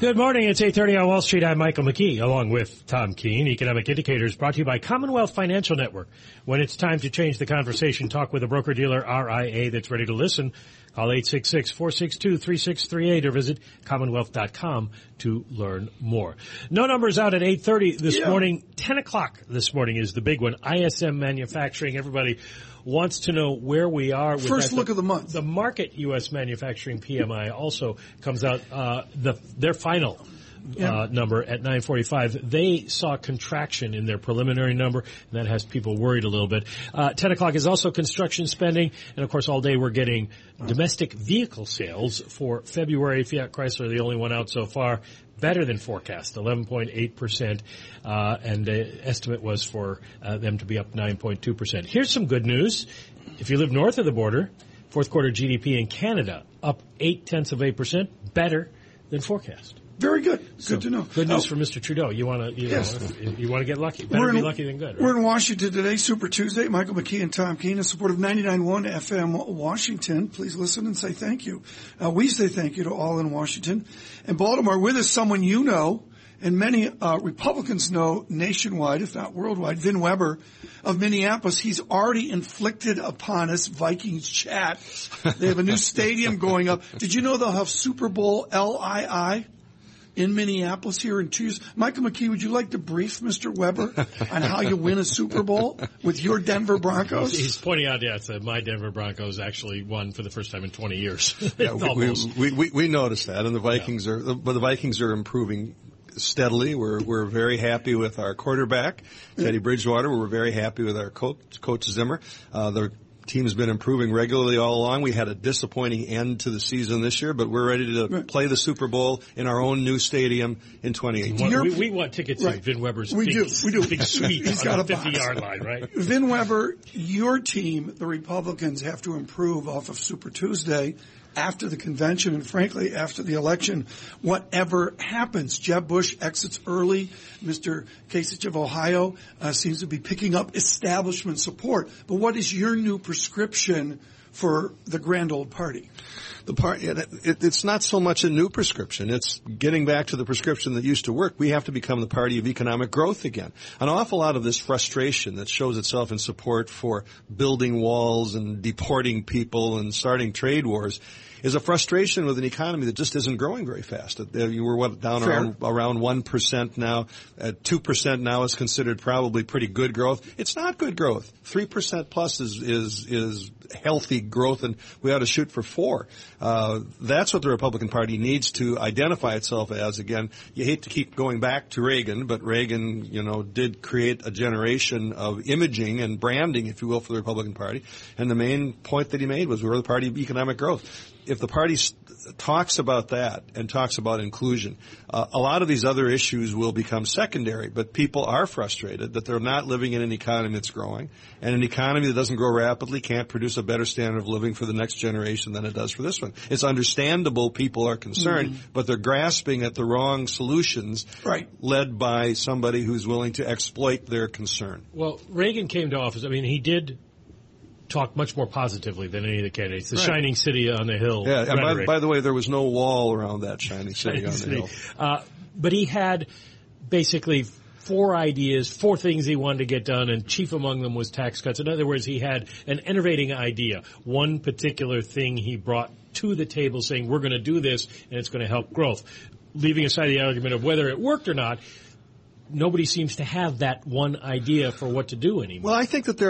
Good morning. It's 8:30 on Wall Street. I'm Michael McKee, along with Tom Keene. Economic Indicators brought to you by Commonwealth Financial Network. When it's time to change the conversation, talk with a broker-dealer RIA that's ready to listen. Call 866-462-3638 or visit commonwealth.com to learn more. No numbers out at 8:30 this morning. 10 o'clock this morning is the big one. ISM Manufacturing. Everybody wants to know where we are. With first that. Look of the month. The market U.S. manufacturing PMI also comes out, their final number at 9:45. They saw contraction in their preliminary number, and that has people worried a little bit. 10 o'clock is also construction spending, and of course all day we're getting domestic vehicle sales for February. Fiat Chrysler, the only one out so far, better than forecast, 11.8%, and the estimate was for them to be up 9.2%. Here's some good news. If you live north of the border, fourth quarter GDP in Canada up 0.8%, better than forecast. Very good. Good to know. Good news for Mr. Trudeau. You want to you want to get lucky. Better be lucky than good. Right? We're in Washington today, Super Tuesday. Michael McKee and Tom Keene in support of 99.1 FM Washington. Please listen and say thank you. We say thank you to all in Washington. And Baltimore, with us, someone you know, and many Republicans know nationwide, if not worldwide, Vin Weber of Minneapolis. He's already inflicted upon us Vikings chat. They have a new stadium going up. Did you know they'll have Super Bowl LII? In Minneapolis here in 2 years. Michael McKee, would you like to brief Mr. Weber on how you win a Super Bowl with your Denver Broncos? He's pointing out, that my Denver Broncos actually won for the first time in 20 years. we noticed that, and the Vikings the Vikings are improving steadily. We're very happy with our quarterback, Teddy Bridgewater. We're very happy with our coach Zimmer. The team's been improving regularly all along. We had a disappointing end to the season this year, but we're ready to play the Super Bowl in our own new stadium in 2018. We want tickets to Vin Weber's big suite on the 50-yard line, right? Vin Weber, your team, the Republicans, have to improve off of Super Tuesday after the convention and, frankly, after the election, whatever happens. Jeb Bush exits early. Mr. Kasich of Ohio seems to be picking up establishment support. But what is your new prescription for the grand old party? The party, it's not so much a new prescription. It's getting back to the prescription that used to work. We have to become the party of economic growth again. An awful lot of this frustration that shows itself in support for building walls and deporting people and starting trade wars is a frustration with an economy that just isn't growing very fast. You were down around 1% now. 2% now is considered probably pretty good growth. It's not good growth. 3% plus is healthy growth, and we ought to shoot for 4%. That's what the Republican Party needs to identify itself as again. You hate to keep going back to Reagan, but Reagan, did create a generation of imaging and branding, if you will, for the Republican Party. And the main point that he made was we're the party of economic growth. If the party talks about that and talks about inclusion, a lot of these other issues will become secondary. But people are frustrated that they're not living in an economy that's growing. And an economy that doesn't grow rapidly can't produce a better standard of living for the next generation than it does for this one. It's understandable people are concerned, but they're grasping at the wrong solutions led by somebody who's willing to exploit their concern. Well, Reagan came to office. I mean, he did talk much more positively than any of the candidates. The shining city on the hill. Yeah, and by the way, there was no wall around that shining city on the hill. But he had basically 4 ideas, 4 things he wanted to get done, and chief among them was tax cuts. In other words, he had an innovating idea, one particular thing he brought to the table saying, we're going to do this, and it's going to help growth. Leaving aside the argument of whether it worked or not, nobody seems to have that one idea for what to do anymore. Well, I think that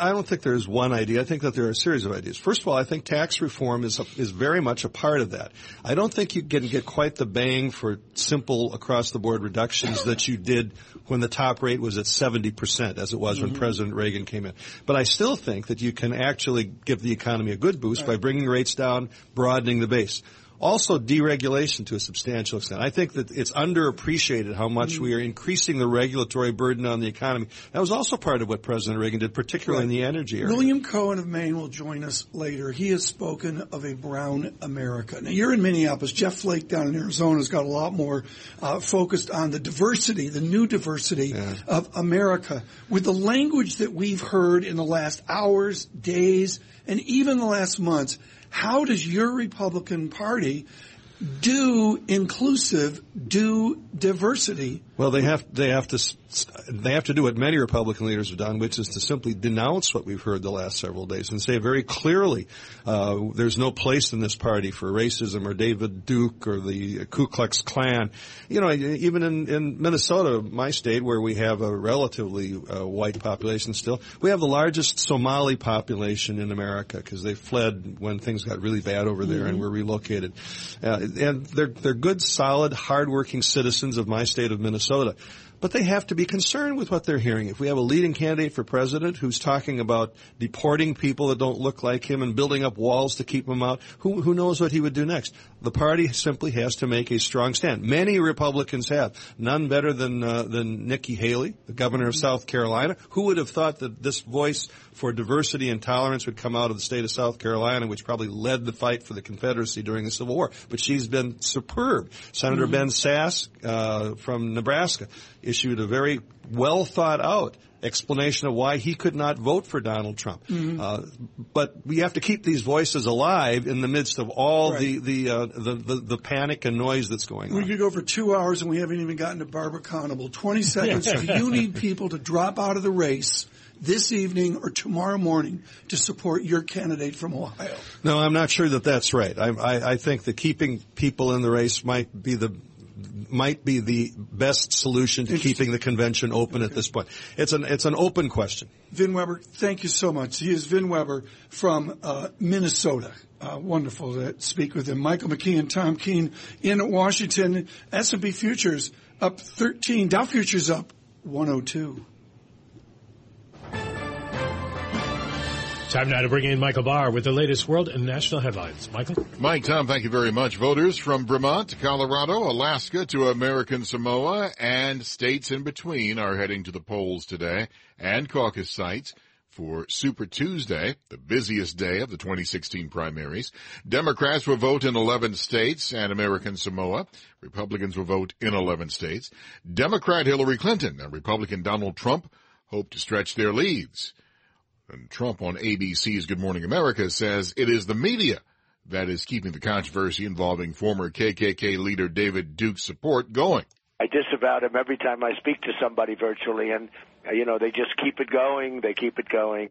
I don't think there is one idea. I think that there are a series of ideas. First of all, I think tax reform is very much a part of that. I don't think you can get quite the bang for simple across-the-board reductions that you did when the top rate was at 70%, as it was when President Reagan came in. But I still think that you can actually give the economy a good boost by bringing rates down, broadening the base. Also deregulation to a substantial extent. I think that it's underappreciated how much we are increasing the regulatory burden on the economy. That was also part of what President Reagan did, particularly in the energy area. William Cohen of Maine will join us later. He has spoken of a brown America. Now, you're in Minneapolis. Jeff Flake down in Arizona has got a lot more focused on the diversity, the new diversity of America. With the language that we've heard in the last hours, days, and even the last months, how does your Republican Party do inclusive, do diversity? Well, they have to do what many Republican leaders have done, which is to simply denounce what we've heard the last several days and say very clearly, there's no place in this party for racism or David Duke or the Ku Klux Klan. You know, even in Minnesota, my state, where we have a relatively white population still, we have the largest Somali population in America because they fled when things got really bad over there and were relocated. And they're good, solid, hardworking citizens of my state of Minnesota. But they have to be concerned with what they're hearing. If we have a leading candidate for president who's talking about deporting people that don't look like him and building up walls to keep them out, who knows what he would do next? The party simply has to make a strong stand. Many Republicans have. None better than Nikki Haley, the governor of South Carolina. Who would have thought that this voice for diversity and tolerance would come out of the state of South Carolina, which probably led the fight for the Confederacy during the Civil War? But she's been superb. Senator Ben Sass from Nebraska issued a very well-thought-out explanation of why he could not vote for Donald Trump. But we have to keep these voices alive in the midst of all the panic and noise that's going on. We could go for 2 hours, and we haven't even gotten to Barbara Conable. 20 seconds. Do you need people to drop out of the race this evening or tomorrow morning to support your candidate from Ohio? No, I'm not sure that that's right. I think that keeping people in the race might be the best solution to keeping the convention open at this point. It's an open question. Vin Weber, thank you so much. He is Vin Weber from Minnesota. Wonderful to speak with him. Michael McKee and Tom Keene in Washington. S&P futures up 13. Dow futures up 102. Time now to bring in Michael Barr with the latest world and national headlines. Michael? Mike, Tom, thank you very much. Voters from Vermont to Colorado, Alaska to American Samoa, and states in between are heading to the polls today and caucus sites for Super Tuesday, the busiest day of the 2016 primaries. Democrats will vote in 11 states and American Samoa. Republicans will vote in 11 states. Democrat Hillary Clinton and Republican Donald Trump hope to stretch their leads. And Trump on ABC's Good Morning America says it is the media that is keeping the controversy involving former KKK leader David Duke's support going. I disavow him every time I speak to somebody virtually, and, you know, they just keep it going. They keep it going.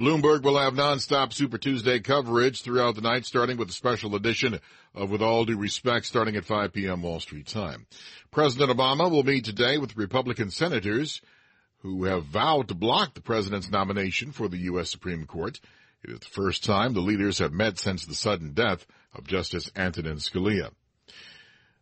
Bloomberg will have nonstop Super Tuesday coverage throughout the night, starting with a special edition of With All Due Respect, starting at 5 p.m. Wall Street time. President Obama will meet today with Republican senators who have vowed to block the president's nomination for the U.S. Supreme Court. It is the first time the leaders have met since the sudden death of Justice Antonin Scalia.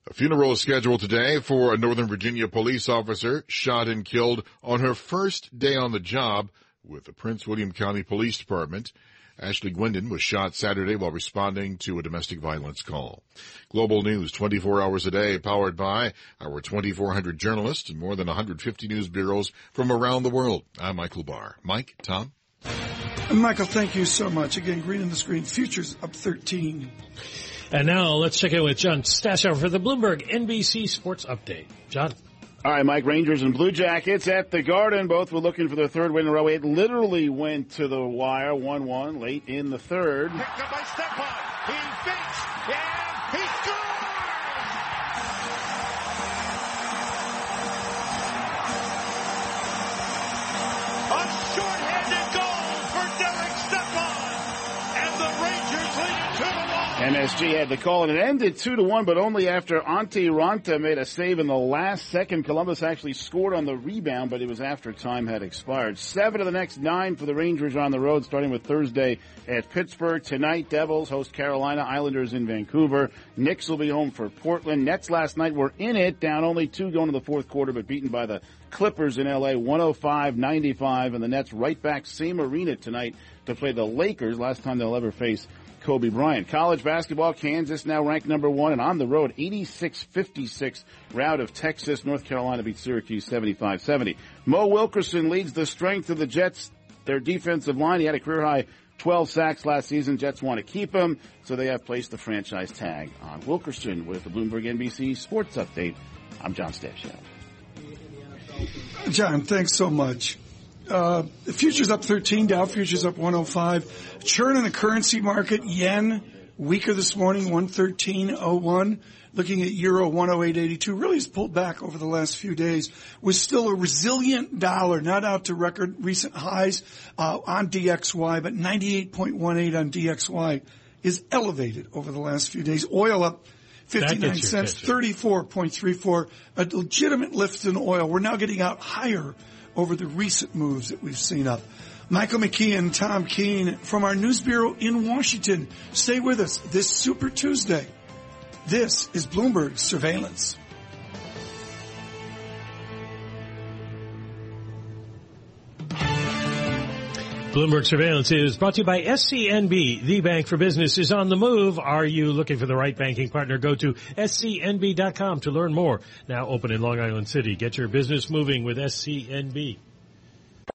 A funeral is scheduled today for a Northern Virginia police officer shot and killed on her first day on the job with the Prince William County Police Department. Ashley Gwendon was shot Saturday while responding to a domestic violence call. Global News 24 hours a day, powered by our 2,400 journalists and more than 150 news bureaus from around the world. I'm Michael Barr. Mike, Tom. And Michael, thank you so much. Again, green on the screen. Futures up 13. And now let's check in with John Stashower for the Bloomberg NBC Sports Update. John. All right, Mike, Rangers and Blue Jackets at the Garden. Both were looking for their third win in a row. It literally went to the wire, 1-1, late in the third. Picked up by Stepan. He fakes, and he scores! A shorthanded goal for Derek Stepan, and the Rangers lead it 2-1. MSG had the call, and it ended 2-1, but only after Antti Ranta made a save in the last second. Columbus actually scored on the rebound, but it was after time had expired. 7 of the next 9 for the Rangers on the road, starting with Thursday at Pittsburgh. Tonight, Devils host Carolina, Islanders in Vancouver. Knicks will be home for Portland. Nets last night were in it, down only 2 going to the fourth quarter, but beaten by the Clippers in L.A. 105-95, and the Nets right back, same arena tonight, to play the Lakers. Last time they'll ever face Kobe Bryant. College basketball, Kansas now ranked number one, and on the road, 86-56 rout of Texas. North Carolina beat Syracuse 75-70. Mo Wilkerson leads the strength of the Jets, their defensive line. He had a career-high 12 sacks last season. Jets want to keep him, so they have placed the franchise tag on Wilkerson. With the Bloomberg NBC Sports Update, I'm John Stepshow. John, thanks so much. Futures up 13, Dow Futures up 105. Churn in the currency market, yen weaker this morning, 113.01. Looking at euro, 108.82. Really has pulled back over the last few days. Was still a resilient dollar, not out to record recent highs on DXY, but 98.18 on DXY is elevated over the last few days. Oil up 59 cents, 34.34. A legitimate lift in oil. We're now getting out higher over the recent moves that we've seen up. Michael McKee and Tom Keene from our news bureau in Washington. Stay with us this Super Tuesday. This is Bloomberg Surveillance. Bloomberg Surveillance is brought to you by SCNB. The Bank for Business is on the move. Are you looking for the right banking partner? Go to scnb.com to learn more. Now open in Long Island City. Get your business moving with SCNB.